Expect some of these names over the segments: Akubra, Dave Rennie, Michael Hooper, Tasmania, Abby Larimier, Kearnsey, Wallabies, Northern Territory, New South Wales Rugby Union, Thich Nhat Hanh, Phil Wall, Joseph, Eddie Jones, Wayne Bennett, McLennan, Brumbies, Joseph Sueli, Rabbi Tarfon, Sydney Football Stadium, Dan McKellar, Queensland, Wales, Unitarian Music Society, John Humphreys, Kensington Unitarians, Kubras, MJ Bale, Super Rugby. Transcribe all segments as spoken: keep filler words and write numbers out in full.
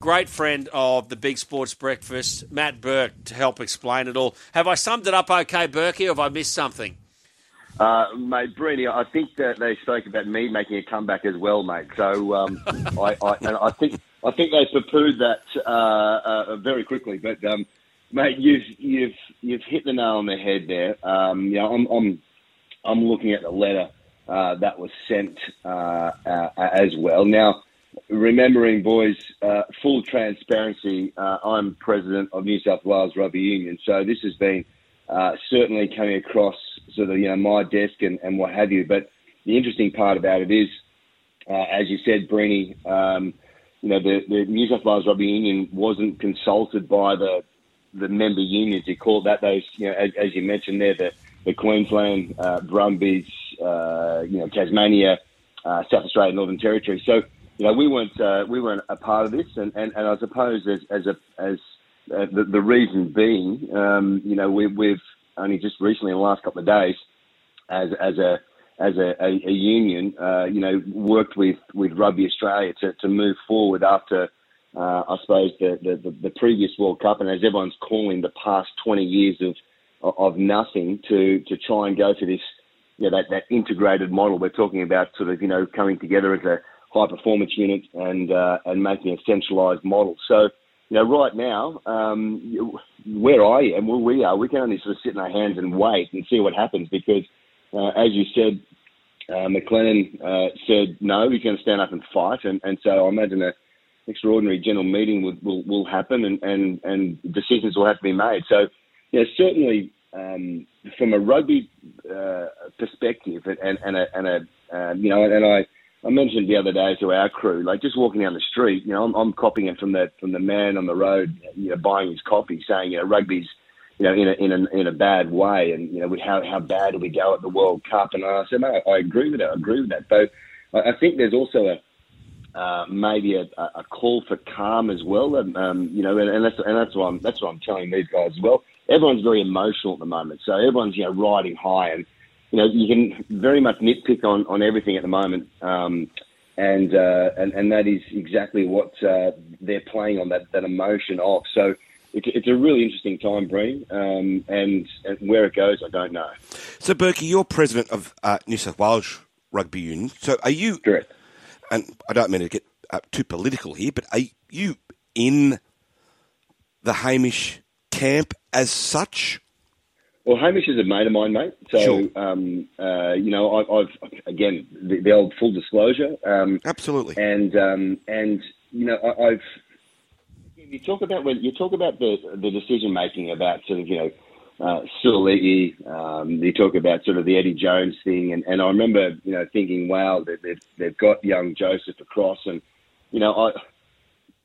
Great friend of the Big Sports Breakfast, Matt Burke, to help explain it all. Have I summed it up okay, Burke, or have I missed something? Uh, mate, Brini, I think that they spoke about me making a comeback as well, mate. So um, I, I, and I think I think they poo-pooed that uh, uh, very quickly. But um, mate, you've you've you've hit the nail on the head there. Um, you know, I'm I'm I'm looking at the letter uh, that was sent uh, uh, as well now. Remembering, boys, uh, full transparency, uh, I'm president of New South Wales Rugby Union, so this has been uh, certainly coming across sort of, you know, my desk and, and what have you. But the interesting part about it is, uh, as you said, Brini, um, you know, the, the New South Wales Rugby Union wasn't consulted by the the member unions. You call that those, you know, as, as you mentioned there, the, the Queensland, uh, Brumbies, uh, you know, Tasmania, uh, South Australia, Northern Territory. So, you know, we weren't uh, we weren't a part of this, and, and, and I suppose as as a, as uh, the, the reason being, um, you know, we, we've only just recently, in the last couple of days, as as a as a, a, a union, uh, you know, worked with, with Rugby Australia to, to move forward after, uh, I suppose, the, the, the previous World Cup, and as everyone's calling the past twenty years of of nothing, to to try and go to this, you know, that that integrated model we're talking about, sort of, you know, coming together as a high-performance unit and uh, and making a centralised model. So, you know, right now, um, where I am, where we are, we can only sort of sit in our hands and wait and see what happens because, uh, as you said, uh, McLennan uh, said, no, he's going to stand up and fight. And, and so I imagine an extraordinary general meeting will, will, will happen and, and, and decisions will have to be made. So, you know, certainly um, from a rugby uh, perspective and, and a, and a uh, you know, and I... I mentioned the other day to our crew, like just walking down the street, you know, I'm, I'm copying it from the from the man on the road, you know, buying his coffee, saying, you know, rugby's, you know, in a in a in a bad way, and you know, we, how how bad do we go at the World Cup? And I said, no, I agree with that, I agree with that. But I think there's also a uh, maybe a, a call for calm as well, and, um, you know, and, and that's and that's what I'm that's what I'm telling these guys as well. Everyone's very emotional at the moment, so everyone's, you know, riding high and. You know, you can very much nitpick on, on everything at the moment, um, and, uh, and and that is exactly what uh, they're playing on, that, that emotion of. So it, it's a really interesting time, Breen, um, and, and where it goes, I don't know. So, Burke, you're president of uh, New South Wales Rugby Union. So are you... Correct. And I don't mean to get uh, too political here, but are you in the Hamish camp as such? Well, Hamish is a mate of mine, mate. So, sure. um, uh, you know, I, I've, again, the, the old full disclosure. Um, Absolutely. And, um, and you know, I, I've... You talk about when you talk about the, the decision-making about sort of, you know, uh, Sueli, um, you talk about sort of the Eddie Jones thing, and, and I remember, you know, thinking, wow, they've, they've got young Joseph across, and, you know, I...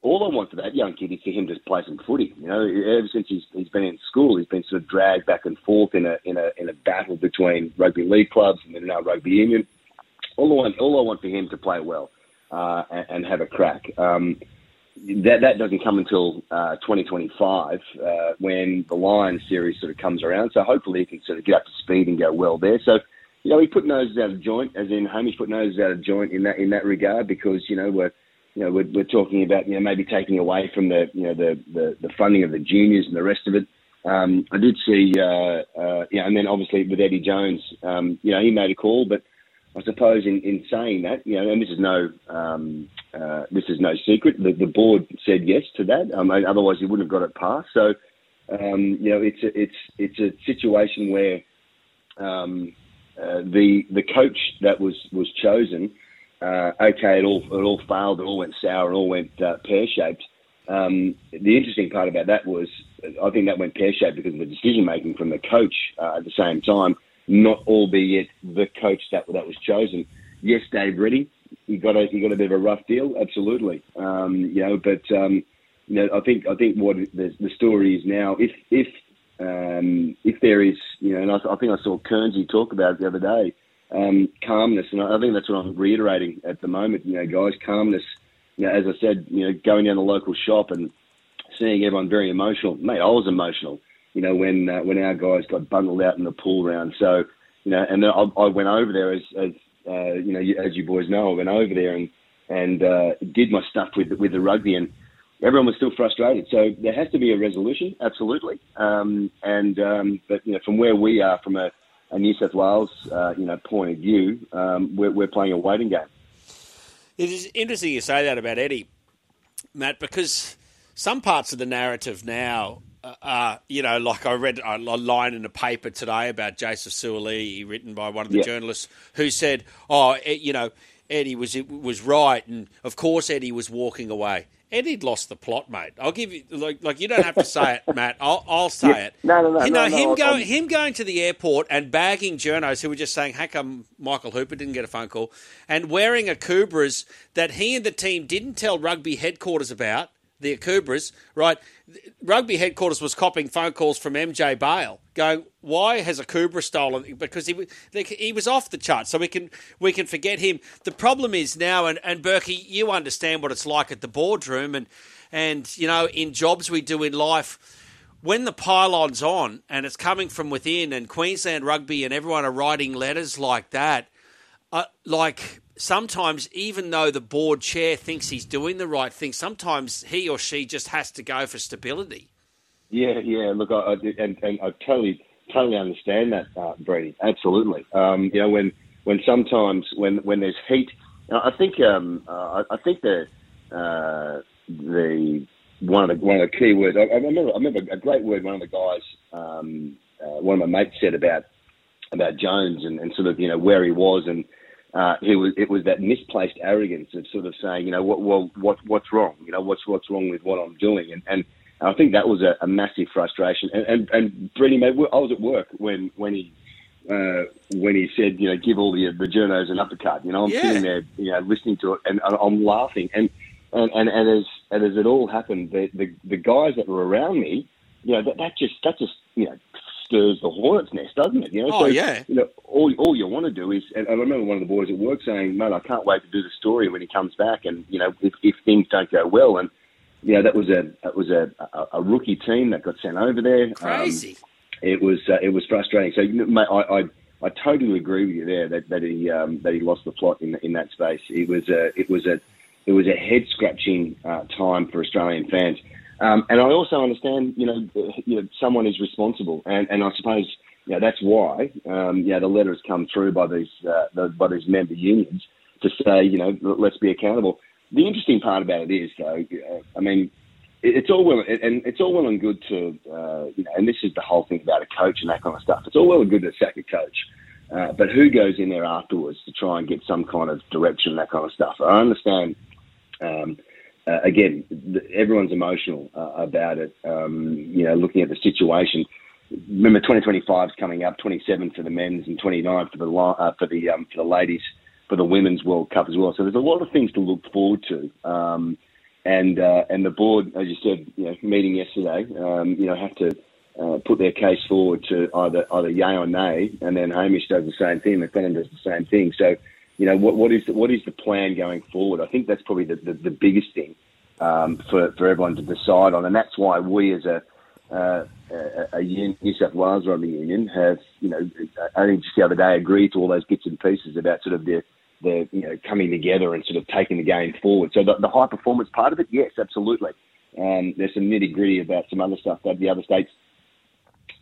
All I want for that young kid is for him to play some footy. You know, ever since he's he's been in school, he's been sort of dragged back and forth in a in a in a battle between rugby league clubs and then now rugby union. All I want, all I want for him to play well uh, and, and have a crack. Um, that that doesn't come until uh, twenty twenty-five uh, when the Lions series sort of comes around. So hopefully he can sort of get up to speed and go well there. So, you know, he put noses out of joint, as in Hamish put noses out of joint in that in that regard because, you know, we're. You know, we're, we're talking about, you know, maybe taking away from the, you know, the, the, the funding of the juniors and the rest of it. Um, I did see, uh, uh, you know, and then obviously with Eddie Jones, um, you know, he made a call, but I suppose in, in saying that, you know, and this is no, um, uh, this is no secret, the, the board said yes to that. Um, otherwise, he wouldn't have got it passed. So, um, you know, it's a, it's it's a situation where um, uh, the the coach that was was chosen. Uh, okay, it all it all failed, it all went sour, it all went uh, pear-shaped. Um, the interesting part about that was, I think that went pear-shaped because of the decision-making from the coach uh, at the same time, not albeit the coach that that was chosen. Yes, Dave Rennie, he got a he got a bit of a rough deal, absolutely. Um, you know, but um, you know, I think I think what the, the story is now, if if um, if there is, you know, and I, I think I saw Kearnsey talk about it the other day. Um, calmness, and I think that's what I'm reiterating at the moment. You know, guys, calmness. You know, as I said, you know, going down the local shop and seeing everyone very emotional. Mate, I was emotional. You know, when uh, when our guys got bundled out in the pool round. So, you know, and then I, I went over there as, as uh, you know, as you boys know, I went over there and and uh, did my stuff with with the rugby. And everyone was still frustrated. So there has to be a resolution, absolutely. Um, and um, but you know, from where we are, from a, a New South Wales uh, you know point of view, um, we're, we're playing a waiting game. It is interesting you say that about Eddie, Matt, because some parts of the narrative now are, you know, like I read a line in a paper today about Joseph Sueli, written by one of the yeah. journalists, who said, "Oh, you know, Eddie was was right, and of course Eddie was walking away." Eddie'd lost the plot, mate. I'll give you like like you don't have to say it, Matt. I'll I'll say yeah. it. No, no, no. You know no, him no, going him going to the airport and bagging journos who were just saying, "How come Michael Hooper didn't get a phone call?" and wearing a Kubras that he and the team didn't tell rugby headquarters about. The Akubras, right? Rugby headquarters was copying phone calls from M J Bale, going, "Why has Akubra stolen?" Because he he was off the chart, so we can we can forget him. The problem is now, and and Berkey, you understand what it's like at the boardroom, and and you know in jobs we do in life, when the pylon's on and it's coming from within, and Queensland Rugby and everyone are writing letters like that, uh, like. Sometimes, even though the board chair thinks he's doing the right thing, sometimes he or she just has to go for stability. Yeah, yeah. Look, I, I and, and I totally, totally understand that, uh, Brady. Absolutely. Um, you know, when when sometimes when, when there's heat, I think um, uh, I think the uh, the one of the one of the key words. I, I remember, I remember a great word. One of the guys, um, uh, one of my mates said about about Jones and, and sort of you know where he was and. Uh, it was it was that misplaced arrogance of sort of saying, you know, what well, what what's wrong? You know, what's what's wrong with what I'm doing? And and I think that was a, a massive frustration. And and, and Brady, I was at work when when he uh, when he said, you know, give all the, the journos an uppercut. You know, I'm yeah. sitting there, you know, listening to it, and I'm laughing. And and, and, and as and as it all happened, the, the the guys that were around me, you know, that, that just that just you know. stirs the hornet's nest, doesn't it? You know, oh, so, yeah. You know, all, all you want to do is, and I remember one of the boys at work saying, "Mate, I can't wait to do the story when he comes back and, you know, if, if things don't go well." And, you know, that was a that was a, a, a rookie team that got sent over there. Crazy. Um, it was uh, it was frustrating. So, you know, mate, I, I I totally agree with you there that, that he um, that he lost the plot in in that space. It was a it was a it was a head scratching uh, time for Australian fans. Um, and I also understand, you know, you know, someone is responsible, and, and I suppose, you know, that's why, um, you know, the letters come through by these uh, the, by these member unions to say, you know, let's be accountable. The interesting part about it is, though, I mean, it's all well and it's all well and good to, uh, you know, and this is the whole thing about a coach and that kind of stuff. It's all well and good to sack a coach, uh, but who goes in there afterwards to try and get some kind of direction and that kind of stuff? I understand. Um, Uh, again, the, everyone's emotional uh, about it, um, you know, looking at the situation. Remember, twenty twenty-five is coming up, twenty-seven for the men's and twenty-nine for the uh, for the um, for the ladies, for the Women's World Cup as well. So there's a lot of things to look forward to. Um, and uh, and the board, as you said, you know, meeting yesterday, um, you know, have to uh, put their case forward to either either yay or nay, and then Hamish does the same thing, McLennan does the same thing. So, you know, what, what is the, what is the plan going forward? I think that's probably the, the, the biggest thing um, for, for everyone to decide on, and that's why we as a, uh, a, a New South Wales Rugby Union have, you know, only just the other day agreed to all those bits and pieces about sort of the, the you know, coming together and sort of taking the game forward. So the, the high performance part of it, yes, absolutely. Um, there's some nitty gritty about some other stuff that the other states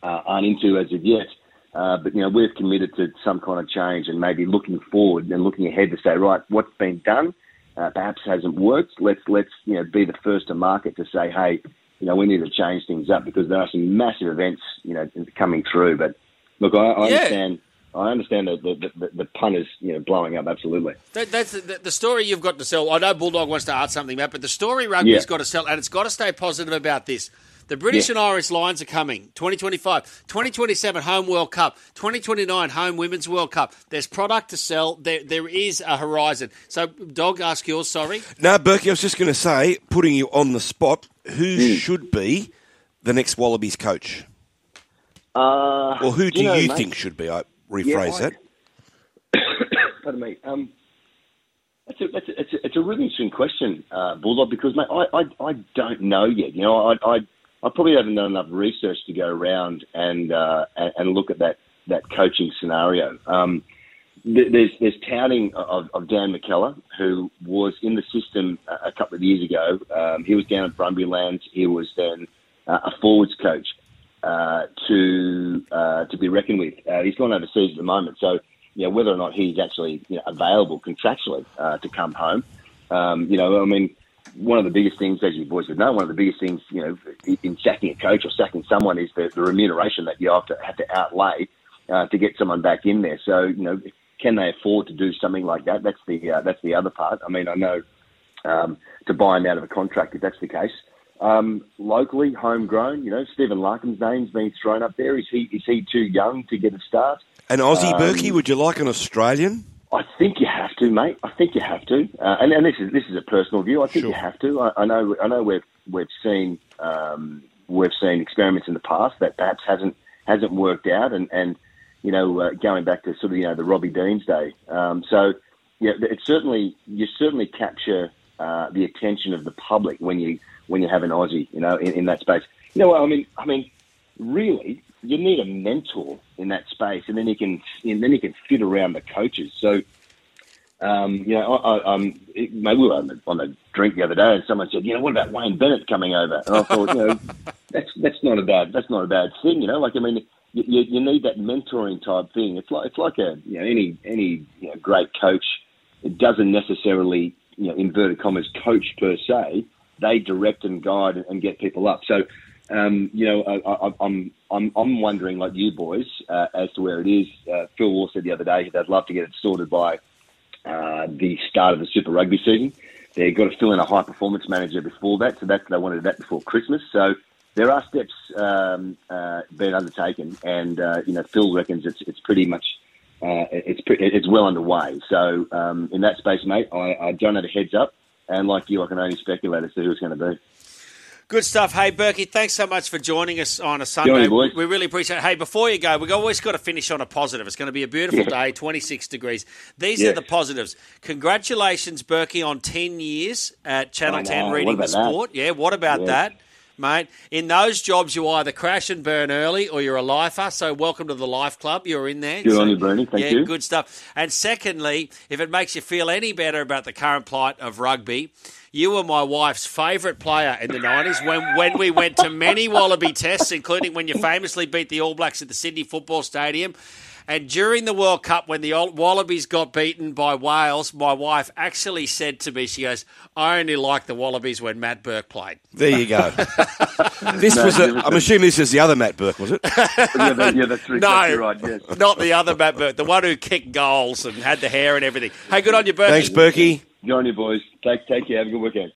uh, aren't into as of yet. Uh, but, you know, we've committed to some kind of change and maybe looking forward and looking ahead to say, right, what's been done uh, perhaps hasn't worked. Let's, let's you know, be the first to market to say, hey, you know, we need to change things up because there are some massive events, you know, coming through. But, look, I, I yeah. understand I understand the, the, the, the punters, you know, blowing up, absolutely. That, that's the, the story you've got to sell. I know Bulldog wants to art something, Matt, but the story rugby's yeah. got to sell, and it's got to stay positive about this. The British yeah. and Irish Lions are coming, twenty twenty-five, twenty twenty-seven Home World Cup, twenty twenty-nine Home Women's World Cup. There's product to sell. There, There is a horizon. So, Dog, ask yours, sorry. No, Berkey, I was just going to say, putting you on the spot, who mm. should be the next Wallabies coach? Uh, or who do you, know, you think should be? I rephrase yeah, I... that. Pardon me. Um, It's a, it's, a, it's, a, it's a really interesting question, uh, Bulldog, because, mate, I, I, I don't know yet. You know, I, I I probably haven't done enough research to go around and uh, and look at that, that coaching scenario. Um, There's there's touting of, of Dan McKellar, who was in the system a couple of years ago. Um, he was down at Brumbylands. He was then uh, a forwards coach uh, to uh, to be reckoned with. Uh, he's gone overseas at the moment, so you know, whether or not he's actually you know, available contractually uh, to come home, um, you know, I mean, one of the biggest things, as you boys would know, one of the biggest things, you know, in sacking a coach or sacking someone is the, the remuneration that you have to have to outlay uh, to get someone back in there. So you know. Can they afford to do something like that? That's the uh, that's the other part. I mean, I know um, to buy him out of a contract if that's the case. Um, locally, homegrown, you know, Stephen Larkin's name's been thrown up there. Is he is he too young to get a start? An Aussie um, Berkey, would you like an Australian? I think you have to, mate. I think you have to. Uh, and, and this is this is a personal view. I think sure. you have to. I, I know I know we've we've seen um, we've seen experiments in the past that perhaps hasn't hasn't worked out, and and. You know, uh, going back to sort of, you know, the Robbie Deans day. Um, so, yeah, it's certainly, you certainly capture uh, the attention of the public when you when you have an Aussie, you know, in, in that space. You know, I mean, I mean, really, you need a mentor in that space, and then you can and then you can fit around the coaches. So, um, you know, I, I, um, it, maybe we were on a, on a drink the other day, and someone said, you know, what about Wayne Bennett coming over? And I thought, you know, that's that's not a bad that's not a bad thing, you know. Like, I mean. You, you need that mentoring type thing. It's like it's like a you know any any you know, great coach. It doesn't necessarily you know inverted commas coach per se. They direct and guide and get people up. So um, you know I, I, I'm I'm I'm wondering like you boys uh, as to where it is. Uh, Phil Wall said the other day they'd love to get it sorted by uh, the start of the Super Rugby season. They've got to fill in a high performance manager before that. So that they wanted that before Christmas. So. There are steps um, uh, being undertaken, and uh, you know Phil reckons it's it's pretty much uh, it's pre- it's well underway. So um, in that space, mate, I, I don't have a heads up, and like you, I can only speculate as to who it's going to be. Good stuff. Hey, Berkey, thanks so much for joining us on a Sunday. You, boys. We really appreciate it. Hey, before you go, we've always got to finish on a positive. It's going to be a beautiful yeah. day, twenty-six degrees. These yeah. are the positives. Congratulations, Berkey, on ten years at Channel ten Reading the Sport. That? Yeah, what about yeah. that? Mate, in those jobs you either crash and burn early or you're a lifer, so welcome to the Life Club. You're in there. Good so, on you, Bernie. Thank yeah, you. Yeah, good stuff. And secondly, if it makes you feel any better about the current plight of rugby, you were my wife's favourite player in the nineties when, when we went to many Wallaby tests, including when you famously beat the All Blacks at the Sydney Football Stadium. And during the World Cup, when the Wallabies got beaten by Wales, my wife actually said to me, she goes, I only liked the Wallabies when Matt Burke played. There you go. This no, was. A, I'm assuming this is the other Matt Burke, was it? yeah, that, yeah, that's really no, right, yes. Not the other Matt Burke, the one who kicked goals and had the hair and everything. Hey, good on you, Burke. Thanks, Burkey. Good on you, boys. Take, take care. Have a good weekend.